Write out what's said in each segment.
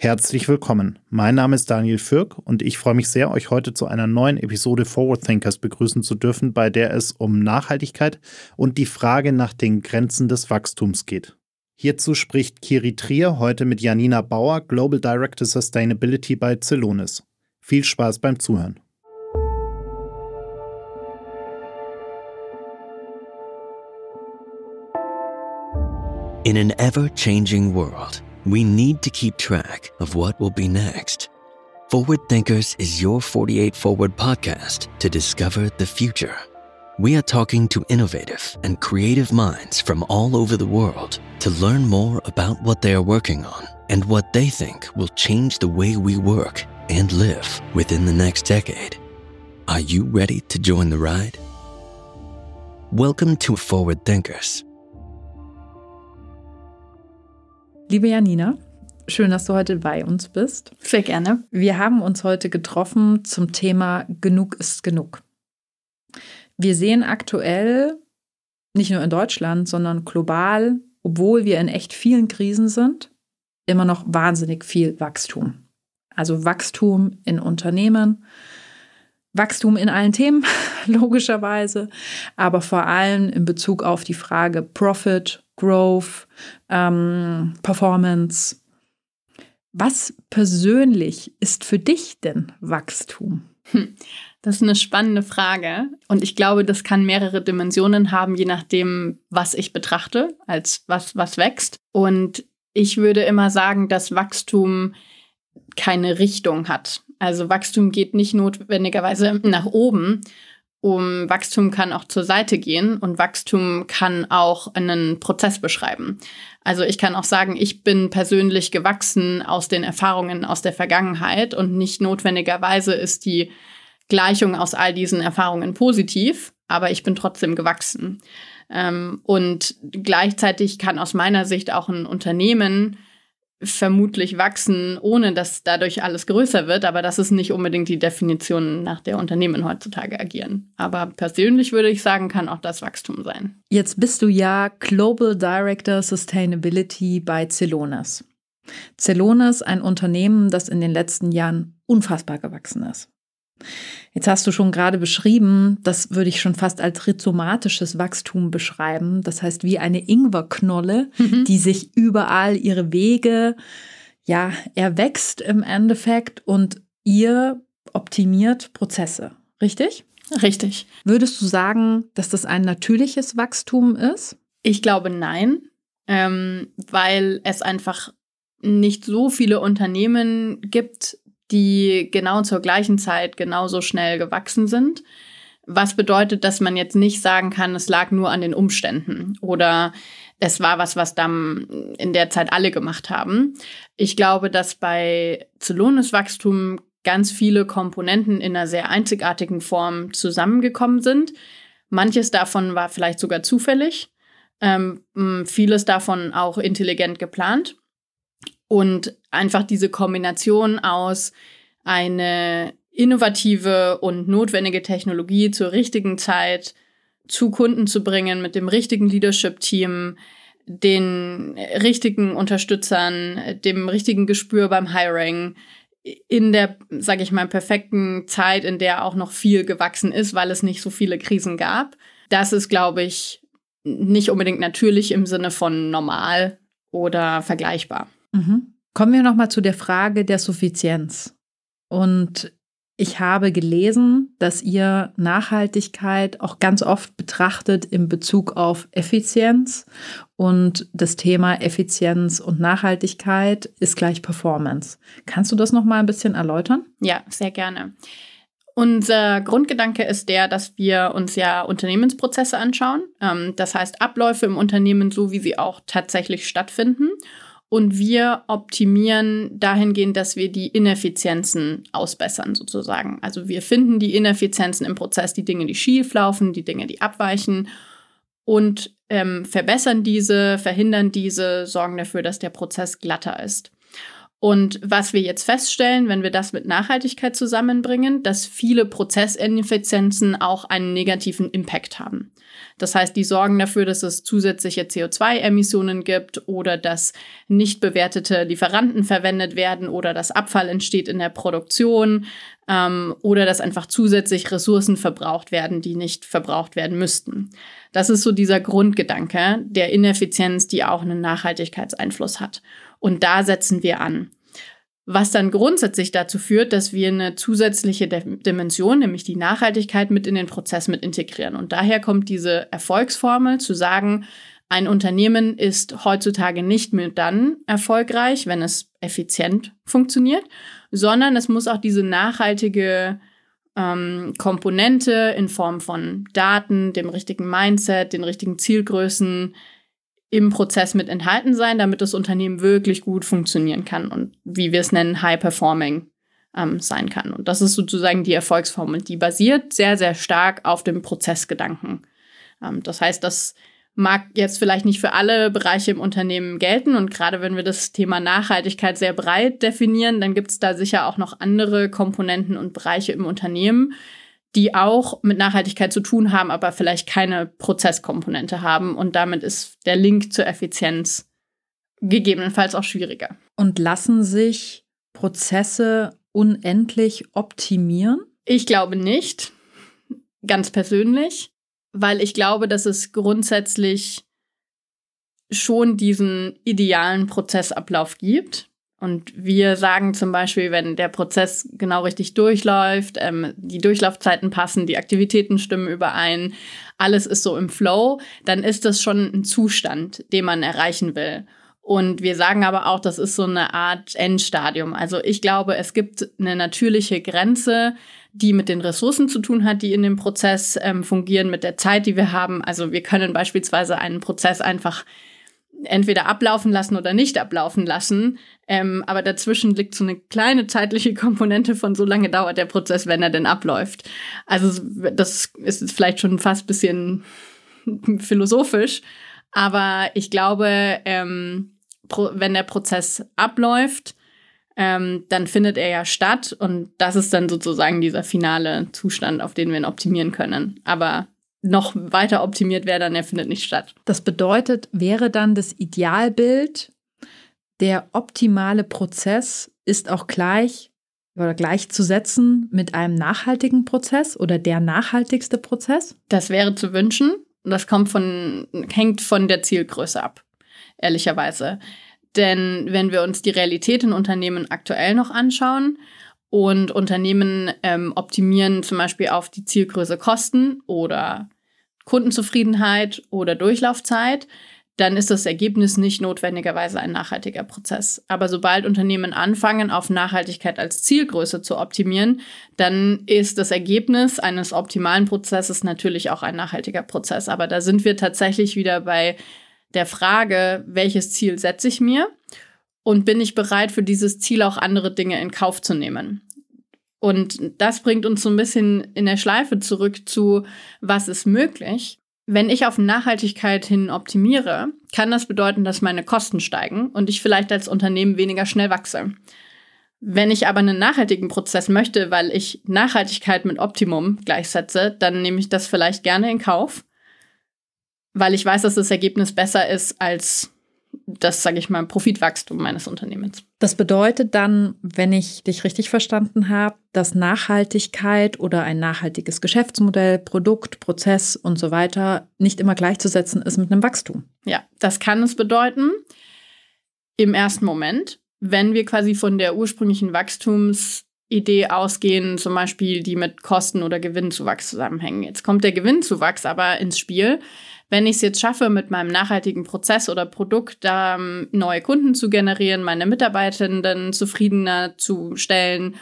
Herzlich willkommen, mein Name ist Daniel Fürk und ich freue mich sehr, euch heute zu einer neuen Episode Forward Thinkers begrüßen zu dürfen, bei der es um Nachhaltigkeit und die Frage nach den Grenzen des Wachstums geht. Hierzu spricht Kiri Trier heute mit Janina Bauer, Global Director Sustainability bei Celonis. Viel Spaß beim Zuhören. In an ever-changing world, we need to keep track of what will be next. Forward Thinkers is your 48 Forward podcast to discover the future. We are talking to innovative and creative minds from all over the world to learn more about what they are working on and what they think will change the way we work and live within the next decade. Are you ready to join the ride? Welcome to Forward Thinkers. Liebe Janina, schön, dass du heute bei uns bist. Sehr gerne. Wir haben uns heute getroffen zum Thema Genug ist genug. Wir sehen aktuell, nicht nur in Deutschland, sondern global, obwohl wir in echt vielen Krisen sind, immer noch wahnsinnig viel Wachstum. Also Wachstum in Unternehmen, Wachstum in allen Themen, logischerweise, aber vor allem in Bezug auf die Frage Profit, Growth, Performance. Was persönlich ist für dich denn Wachstum? Das ist eine spannende Frage und ich glaube, das kann mehrere Dimensionen haben, je nachdem, was ich betrachte, als was wächst. Und ich würde immer sagen, dass Wachstum keine Richtung hat. Also Wachstum geht nicht notwendigerweise nach oben. Wachstum kann auch zur Seite gehen und Wachstum kann auch einen Prozess beschreiben. Also ich kann auch sagen, ich bin persönlich gewachsen aus den Erfahrungen aus der Vergangenheit und nicht notwendigerweise ist die Gleichung aus all diesen Erfahrungen positiv, aber ich bin trotzdem gewachsen. Und gleichzeitig kann aus meiner Sicht auch ein Unternehmen vermutlich wachsen, ohne dass dadurch alles größer wird. Aber das ist nicht unbedingt die Definition, nach der Unternehmen heutzutage agieren. Aber persönlich würde ich sagen, kann auch das Wachstum sein. Jetzt bist du ja Global Director Sustainability bei Celonis. Celonis, ein Unternehmen, das in den letzten Jahren unfassbar gewachsen ist. Jetzt hast du schon gerade beschrieben, das würde ich schon fast als rhizomatisches Wachstum beschreiben. Das heißt, wie eine Ingwerknolle, die sich überall ihre Wege erwächst im Endeffekt und ihr optimiert Prozesse. Richtig? Richtig. Würdest du sagen, dass das ein natürliches Wachstum ist? Ich glaube, nein, weil es einfach nicht so viele Unternehmen gibt, die genau zur gleichen Zeit genauso schnell gewachsen sind. Was bedeutet, dass man jetzt nicht sagen kann, es lag nur an den Umständen oder es war was dann in der Zeit alle gemacht haben. Ich glaube, dass bei Celonis Wachstum ganz viele Komponenten in einer sehr einzigartigen Form zusammengekommen sind. Manches davon war vielleicht sogar zufällig, vieles davon auch intelligent geplant. Und einfach diese Kombination aus eine innovative und notwendige Technologie zur richtigen Zeit zu Kunden zu bringen, mit dem richtigen Leadership-Team, den richtigen Unterstützern, dem richtigen Gespür beim Hiring, in der, sage ich mal, perfekten Zeit, in der auch noch viel gewachsen ist, weil es nicht so viele Krisen gab. Das ist, glaube ich, nicht unbedingt natürlich im Sinne von normal oder vergleichbar. Kommen wir nochmal zu der Frage der Suffizienz. Und ich habe gelesen, dass ihr Nachhaltigkeit auch ganz oft betrachtet in Bezug auf Effizienz. Und das Thema Effizienz und Nachhaltigkeit ist gleich Performance. Kannst du das nochmal ein bisschen erläutern? Ja, sehr gerne. Unser Grundgedanke ist der, dass wir uns ja Unternehmensprozesse anschauen. Das heißt Abläufe im Unternehmen, so wie sie auch tatsächlich stattfinden. Und wir optimieren dahingehend, dass wir die Ineffizienzen ausbessern sozusagen. Also wir finden die Ineffizienzen im Prozess, die Dinge, die schief laufen, die Dinge, die abweichen und verbessern diese, verhindern diese, sorgen dafür, dass der Prozess glatter ist. Und was wir jetzt feststellen, wenn wir das mit Nachhaltigkeit zusammenbringen, dass viele Prozessineffizienzen auch einen negativen Impact haben. Das heißt, die sorgen dafür, dass es zusätzliche CO2-Emissionen gibt oder dass nicht bewertete Lieferanten verwendet werden oder dass Abfall entsteht in der Produktion oder dass einfach zusätzlich Ressourcen verbraucht werden, die nicht verbraucht werden müssten. Das ist so dieser Grundgedanke der Ineffizienz, die auch einen Nachhaltigkeitseinfluss hat. Und da setzen wir an. Was dann grundsätzlich dazu führt, dass wir eine zusätzliche Dimension, nämlich die Nachhaltigkeit, mit in den Prozess mit integrieren. Und daher kommt diese Erfolgsformel zu sagen, ein Unternehmen ist heutzutage nicht mehr dann erfolgreich, wenn es effizient funktioniert, sondern es muss auch diese nachhaltige Komponente in Form von Daten, dem richtigen Mindset, den richtigen Zielgrößen im Prozess mit enthalten sein, damit das Unternehmen wirklich gut funktionieren kann und, wie wir es nennen, high-performing sein kann. Und das ist sozusagen die Erfolgsformel. Die basiert sehr, sehr stark auf dem Prozessgedanken. Das heißt, das mag jetzt vielleicht nicht für alle Bereiche im Unternehmen gelten. Und gerade wenn wir das Thema Nachhaltigkeit sehr breit definieren, dann gibt es da sicher auch noch andere Komponenten und Bereiche im Unternehmen, die auch mit Nachhaltigkeit zu tun haben, aber vielleicht keine Prozesskomponente haben. Und damit ist der Link zur Effizienz gegebenenfalls auch schwieriger. Und lassen sich Prozesse unendlich optimieren? Ich glaube nicht, ganz persönlich, weil ich glaube, dass es grundsätzlich schon diesen idealen Prozessablauf gibt. Und wir sagen zum Beispiel, wenn der Prozess genau richtig durchläuft, die Durchlaufzeiten passen, die Aktivitäten stimmen überein, alles ist so im Flow, dann ist das schon ein Zustand, den man erreichen will. Und wir sagen aber auch, das ist so eine Art Endstadium. Also ich glaube, es gibt eine natürliche Grenze, die mit den Ressourcen zu tun hat, die in dem Prozess fungieren, mit der Zeit, die wir haben. Also wir können beispielsweise einen Prozess einfach entweder ablaufen lassen oder nicht ablaufen lassen. Aber dazwischen liegt so eine kleine zeitliche Komponente von so lange dauert der Prozess, wenn er denn abläuft. Also das ist vielleicht schon fast ein bisschen philosophisch. Aber ich glaube, wenn der Prozess abläuft, dann findet er ja statt. Und das ist dann sozusagen dieser finale Zustand, auf den wir ihn optimieren können. Aber noch weiter optimiert wäre, dann er findet nicht statt. Das bedeutet, wäre dann das Idealbild, der optimale Prozess ist auch gleich oder gleichzusetzen mit einem nachhaltigen Prozess oder der nachhaltigste Prozess? Das wäre zu wünschen. Das hängt von der Zielgröße ab, ehrlicherweise. Denn wenn wir uns die Realität in Unternehmen aktuell noch anschauen, und Unternehmen optimieren zum Beispiel auf die Zielgröße Kosten oder Kundenzufriedenheit oder Durchlaufzeit, dann ist das Ergebnis nicht notwendigerweise ein nachhaltiger Prozess. Aber sobald Unternehmen anfangen, auf Nachhaltigkeit als Zielgröße zu optimieren, dann ist das Ergebnis eines optimalen Prozesses natürlich auch ein nachhaltiger Prozess. Aber da sind wir tatsächlich wieder bei der Frage, welches Ziel setze ich mir? Und bin ich bereit, für dieses Ziel auch andere Dinge in Kauf zu nehmen? Und das bringt uns so ein bisschen in der Schleife zurück zu, was ist möglich? Wenn ich auf Nachhaltigkeit hin optimiere, kann das bedeuten, dass meine Kosten steigen und ich vielleicht als Unternehmen weniger schnell wachse. Wenn ich aber einen nachhaltigen Prozess möchte, weil ich Nachhaltigkeit mit Optimum gleichsetze, dann nehme ich das vielleicht gerne in Kauf, weil ich weiß, dass das Ergebnis besser ist als das, sage ich mal, Profitwachstum meines Unternehmens. Das bedeutet dann, wenn ich dich richtig verstanden habe, dass Nachhaltigkeit oder ein nachhaltiges Geschäftsmodell, Produkt, Prozess und so weiter nicht immer gleichzusetzen ist mit einem Wachstum. Ja, das kann es bedeuten. Im ersten Moment, wenn wir quasi von der ursprünglichen Wachstumsidee ausgehen, zum Beispiel die mit Kosten- oder Gewinnzuwachs zusammenhängen. Jetzt kommt der Gewinnzuwachs aber ins Spiel. Wenn ich es jetzt schaffe, mit meinem nachhaltigen Prozess oder Produkt neue Kunden zu generieren, meine Mitarbeitenden zufriedener zu stellen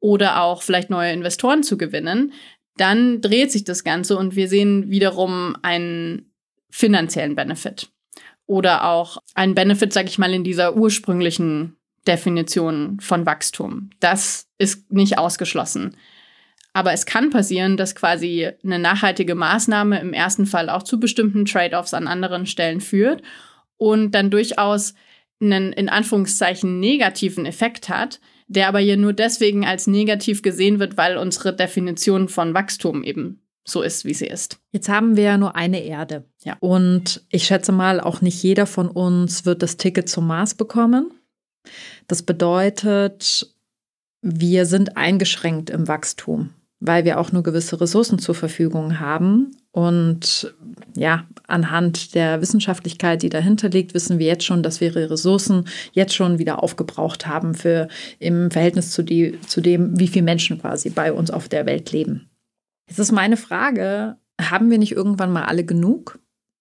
oder auch vielleicht neue Investoren zu gewinnen, dann dreht sich das Ganze und wir sehen wiederum einen finanziellen Benefit oder auch einen Benefit, sage ich mal, in dieser ursprünglichen Definition von Wachstum. Das ist nicht ausgeschlossen. Aber es kann passieren, dass quasi eine nachhaltige Maßnahme im ersten Fall auch zu bestimmten Trade-offs an anderen Stellen führt und dann durchaus einen in Anführungszeichen negativen Effekt hat, der aber hier nur deswegen als negativ gesehen wird, weil unsere Definition von Wachstum eben so ist, wie sie ist. Jetzt haben wir ja nur eine Erde. Ja. Und ich schätze mal, auch nicht jeder von uns wird das Ticket zum Mars bekommen. Das bedeutet, wir sind eingeschränkt im Wachstum, weil wir auch nur gewisse Ressourcen zur Verfügung haben. Und ja, anhand der Wissenschaftlichkeit, die dahinter liegt, wissen wir jetzt schon, dass wir ihre Ressourcen jetzt schon wieder aufgebraucht haben im Verhältnis zu dem, wie viele Menschen quasi bei uns auf der Welt leben. Jetzt ist meine Frage, haben wir nicht irgendwann mal alle genug?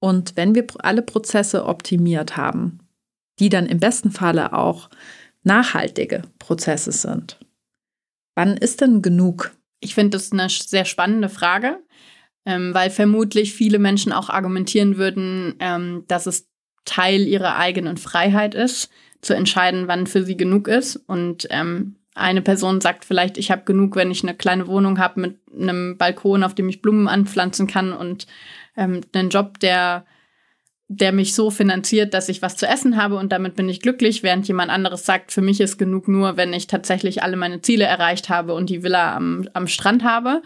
Und wenn wir alle Prozesse optimiert haben, die dann im besten Falle auch nachhaltige Prozesse sind, wann ist denn genug? Ich finde das eine sehr spannende Frage, weil vermutlich viele Menschen auch argumentieren würden, dass es Teil ihrer eigenen Freiheit ist, zu entscheiden, wann für sie genug ist. Und eine Person sagt vielleicht, ich habe genug, wenn ich eine kleine Wohnung habe mit einem Balkon, auf dem ich Blumen anpflanzen kann und einen Job, der mich so finanziert, dass ich was zu essen habe und damit bin ich glücklich, während jemand anderes sagt, für mich ist genug nur, wenn ich tatsächlich alle meine Ziele erreicht habe und die Villa am Strand habe.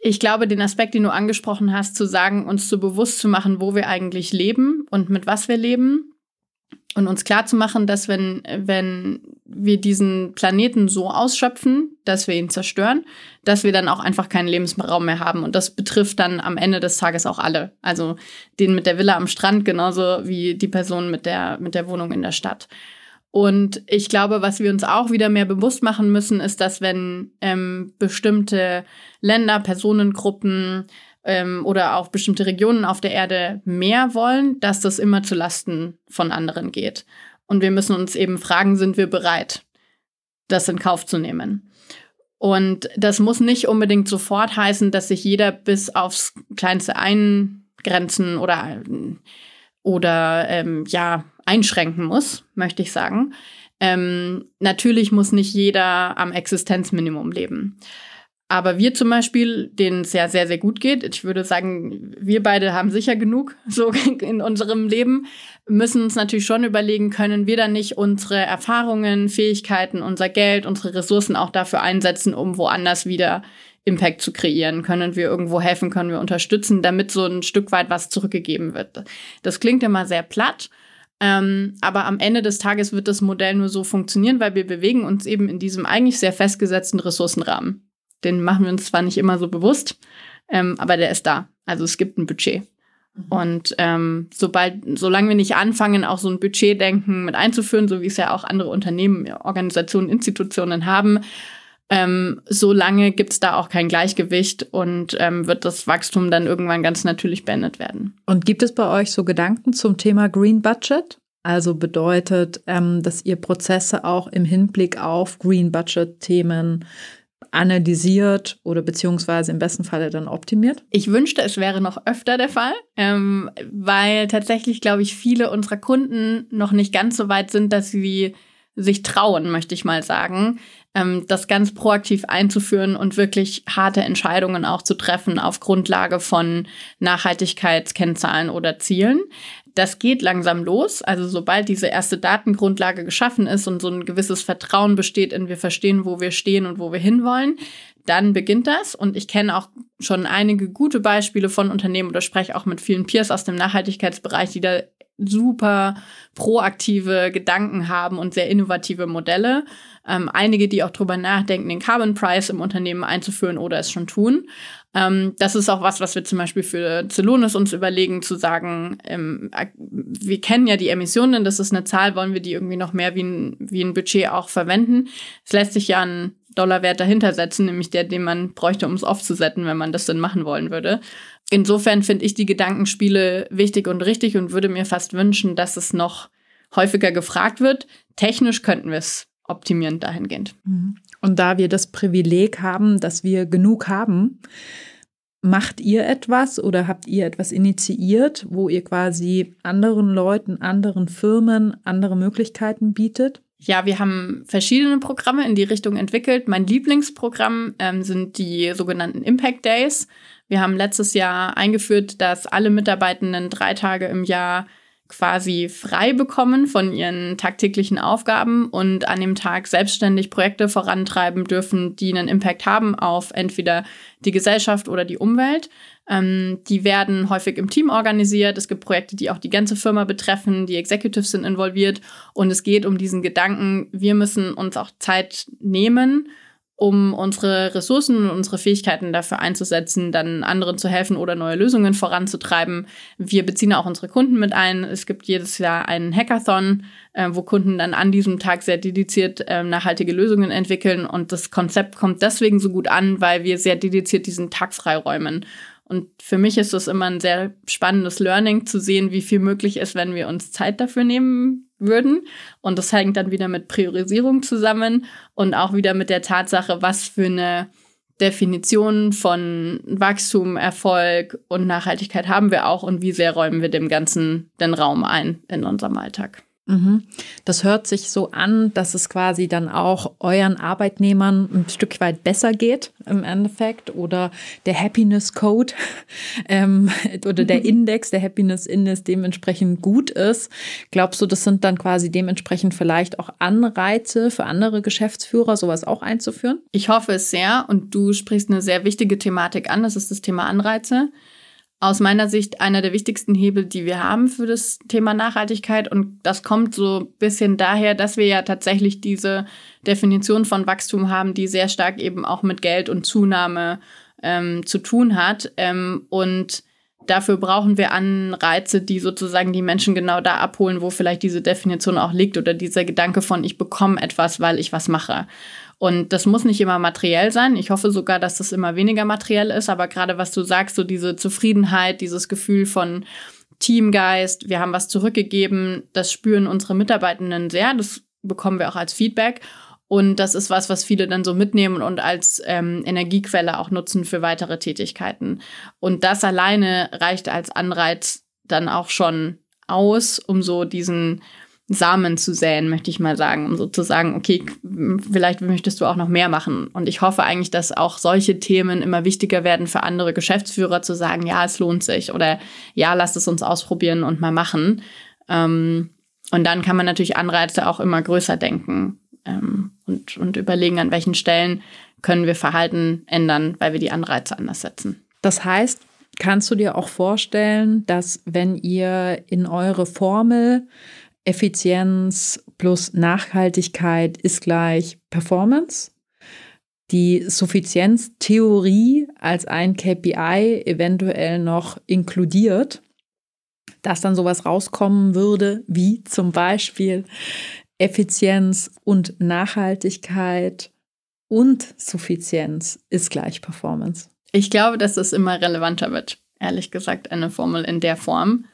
Ich glaube, den Aspekt, den du angesprochen hast, zu sagen, uns so bewusst zu machen, wo wir eigentlich leben und mit was wir leben und uns klar zu machen, dass wenn wir diesen Planeten so ausschöpfen, dass wir ihn zerstören, dass wir dann auch einfach keinen Lebensraum mehr haben. Und das betrifft dann am Ende des Tages auch alle. Also den mit der Villa am Strand genauso wie die Person mit der Wohnung in der Stadt. Und ich glaube, was wir uns auch wieder mehr bewusst machen müssen, ist, dass wenn bestimmte Länder, Personengruppen oder auch bestimmte Regionen auf der Erde mehr wollen, dass das immer zu Lasten von anderen geht. Und wir müssen uns eben fragen, sind wir bereit, das in Kauf zu nehmen? Und das muss nicht unbedingt sofort heißen, dass sich jeder bis aufs Kleinste eingrenzen oder einschränken muss, möchte ich sagen. Natürlich muss nicht jeder am Existenzminimum leben. Aber wir zum Beispiel, denen es ja sehr, sehr gut geht, ich würde sagen, wir beide haben sicher genug so in unserem Leben, müssen uns natürlich schon überlegen, können wir dann nicht unsere Erfahrungen, Fähigkeiten, unser Geld, unsere Ressourcen auch dafür einsetzen, um woanders wieder Impact zu kreieren? Können wir irgendwo helfen, können wir unterstützen, damit so ein Stück weit was zurückgegeben wird? Das klingt immer sehr platt. Aber am Ende des Tages wird das Modell nur so funktionieren, weil wir bewegen uns eben in diesem eigentlich sehr festgesetzten Ressourcenrahmen. Den machen wir uns zwar nicht immer so bewusst, aber der ist da. Also es gibt ein Budget. Und solange wir nicht anfangen, auch so ein Budgetdenken mit einzuführen, so wie es ja auch andere Unternehmen, Organisationen, Institutionen haben, solange gibt es da auch kein Gleichgewicht und wird das Wachstum dann irgendwann ganz natürlich beendet werden. Und gibt es bei euch so Gedanken zum Thema Green Budget? Also bedeutet, dass ihr Prozesse auch im Hinblick auf Green Budget-Themen analysiert oder beziehungsweise im besten Falle dann optimiert? Ich wünschte, es wäre noch öfter der Fall, weil tatsächlich, glaube ich, viele unserer Kunden noch nicht ganz so weit sind, dass sie sich trauen, möchte ich mal sagen, das ganz proaktiv einzuführen und wirklich harte Entscheidungen auch zu treffen auf Grundlage von Nachhaltigkeitskennzahlen oder Zielen. Das geht langsam los. Also sobald diese erste Datengrundlage geschaffen ist und so ein gewisses Vertrauen besteht in wir verstehen, wo wir stehen und wo wir hinwollen, dann beginnt das. Und ich kenne auch schon einige gute Beispiele von Unternehmen oder spreche auch mit vielen Peers aus dem Nachhaltigkeitsbereich, die da super proaktive Gedanken haben und sehr innovative Modelle. Einige, die auch drüber nachdenken, den Carbon Price im Unternehmen einzuführen oder es schon tun. Das ist auch was wir zum Beispiel für Celonis uns überlegen, zu sagen, wir kennen ja die Emissionen, das ist eine Zahl, wollen wir die irgendwie noch mehr wie ein Budget auch verwenden. Es lässt sich ja ein Dollarwert dahinter setzen, nämlich der, den man bräuchte, um es offzusetten, wenn man das denn machen wollen würde. Insofern finde ich die Gedankenspiele wichtig und richtig und würde mir fast wünschen, dass es noch häufiger gefragt wird. Technisch könnten wir es optimieren dahingehend. Und da wir das Privileg haben, dass wir genug haben, macht ihr etwas oder habt ihr etwas initiiert, wo ihr quasi anderen Leuten, anderen Firmen andere Möglichkeiten bietet? Ja, wir haben verschiedene Programme in die Richtung entwickelt. Mein Lieblingsprogramm sind die sogenannten Impact Days. Wir haben letztes Jahr eingeführt, dass alle Mitarbeitenden 3 Tage im Jahr quasi frei bekommen von ihren tagtäglichen Aufgaben und an dem Tag selbstständig Projekte vorantreiben dürfen, die einen Impact haben auf entweder die Gesellschaft oder die Umwelt. Die werden häufig im Team organisiert. Es gibt Projekte, die auch die ganze Firma betreffen. Die Executives sind involviert. Und es geht um diesen Gedanken, wir müssen uns auch Zeit nehmen, um unsere Ressourcen und unsere Fähigkeiten dafür einzusetzen, dann anderen zu helfen oder neue Lösungen voranzutreiben. Wir beziehen auch unsere Kunden mit ein. Es gibt jedes Jahr einen Hackathon, wo Kunden dann an diesem Tag sehr dediziert nachhaltige Lösungen entwickeln. Und das Konzept kommt deswegen so gut an, weil wir sehr dediziert diesen Tag freiräumen. Und für mich ist das immer ein sehr spannendes Learning, zu sehen, wie viel möglich ist, wenn wir uns Zeit dafür nehmen würden. Und das hängt dann wieder mit Priorisierung zusammen und auch wieder mit der Tatsache, was für eine Definition von Wachstum, Erfolg und Nachhaltigkeit haben wir auch und wie sehr räumen wir dem Ganzen den Raum ein in unserem Alltag. Das hört sich so an, dass es quasi dann auch euren Arbeitnehmern ein Stück weit besser geht im Endeffekt, oder der Happiness Code oder der Happiness Index dementsprechend gut ist. Glaubst du, das sind dann quasi dementsprechend vielleicht auch Anreize für andere Geschäftsführer, sowas auch einzuführen? Ich hoffe es sehr, und du sprichst eine sehr wichtige Thematik an, das ist das Thema Anreize. Aus meiner Sicht einer der wichtigsten Hebel, die wir haben für das Thema Nachhaltigkeit. Und das kommt so ein bisschen daher, dass wir ja tatsächlich diese Definition von Wachstum haben, die sehr stark eben auch mit Geld und Zunahme zu tun hat. Und dafür brauchen wir Anreize, die sozusagen die Menschen genau da abholen, wo vielleicht diese Definition auch liegt oder dieser Gedanke von, ich bekomme etwas, weil ich was mache. Und das muss nicht immer materiell sein. Ich hoffe sogar, dass das immer weniger materiell ist. Aber gerade was du sagst, so diese Zufriedenheit, dieses Gefühl von Teamgeist, wir haben was zurückgegeben, das spüren unsere Mitarbeitenden sehr. Das bekommen wir auch als Feedback. Und das ist was viele dann so mitnehmen und als Energiequelle auch nutzen für weitere Tätigkeiten. Und das alleine reicht als Anreiz dann auch schon aus, um so diesen Samen zu säen, möchte ich mal sagen, um sozusagen, okay, vielleicht möchtest du auch noch mehr machen. Und ich hoffe eigentlich, dass auch solche Themen immer wichtiger werden für andere Geschäftsführer, zu sagen, ja, es lohnt sich, oder ja, lasst es uns ausprobieren und mal machen. Und dann kann man natürlich Anreize auch immer größer denken und überlegen, an welchen Stellen können wir Verhalten ändern, weil wir die Anreize anders setzen. Das heißt, kannst du dir auch vorstellen, dass wenn ihr in eure Formel Effizienz plus Nachhaltigkeit ist gleich Performance, die Suffizienztheorie als ein KPI eventuell noch inkludiert, dass dann sowas rauskommen würde, wie zum Beispiel Effizienz und Nachhaltigkeit und Suffizienz ist gleich Performance. Ich glaube, dass das immer relevanter wird, ehrlich gesagt, eine Formel in der Form.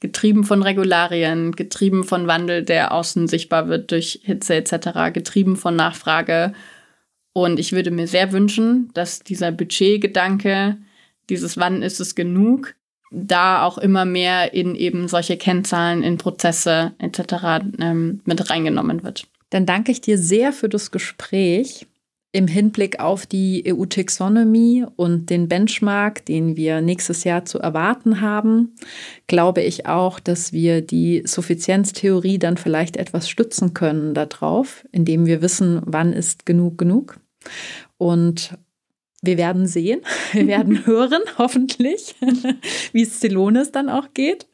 Getrieben von Regularien, getrieben von Wandel, der außen sichtbar wird durch Hitze etc., getrieben von Nachfrage. Und ich würde mir sehr wünschen, dass dieser Budgetgedanke, dieses wann ist es genug, da auch immer mehr in eben solche Kennzahlen, in Prozesse etc. mit reingenommen wird. Dann danke ich dir sehr für das Gespräch. Im Hinblick auf die EU-Taxonomie und den Benchmark, den wir nächstes Jahr zu erwarten haben, glaube ich auch, dass wir die Suffizienztheorie dann vielleicht etwas stützen können darauf, indem wir wissen, wann ist genug genug. Und wir werden sehen, wir werden hören, hoffentlich, wie es Celonis dann auch geht.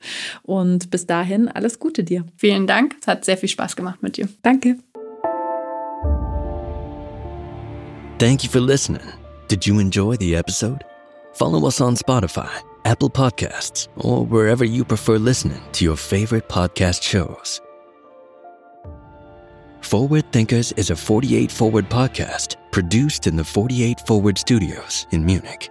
Und bis dahin alles Gute dir. Vielen Dank, es hat sehr viel Spaß gemacht mit dir. Danke. Thank you for listening. Did you enjoy the episode? Follow us on Spotify, Apple Podcasts, or wherever you prefer listening to your favorite podcast shows. Forward Thinkers is a 48 Forward podcast produced in the 48 Forward studios in Munich.